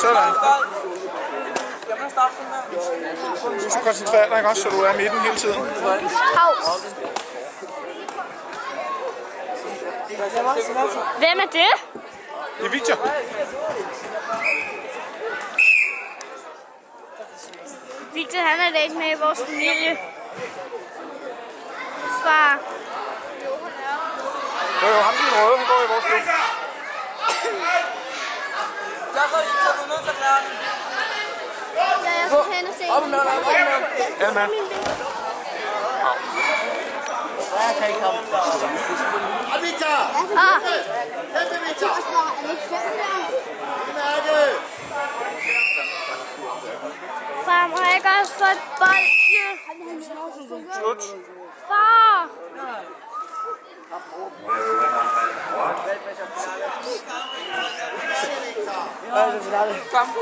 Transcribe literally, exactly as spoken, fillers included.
Sådan. Du skal koncentrere dig også, så du er midten hele tiden. Hvem er det? Det er Victor. Victor, han er da ikke med i vores familie. Far. Det er jo ham, den røde, han går i vores klub. Ja, jeg skal hen og se. Op med dig, op med dig. Ja, mand. Jeg kan ikke komme. Og Victor! Ah! Hæft med Victor! Er det ikke fem der? Hvem er det? Far, må jeg ikke også få et bolde? Slut. Far! Hvad er det, vi lader? Kom.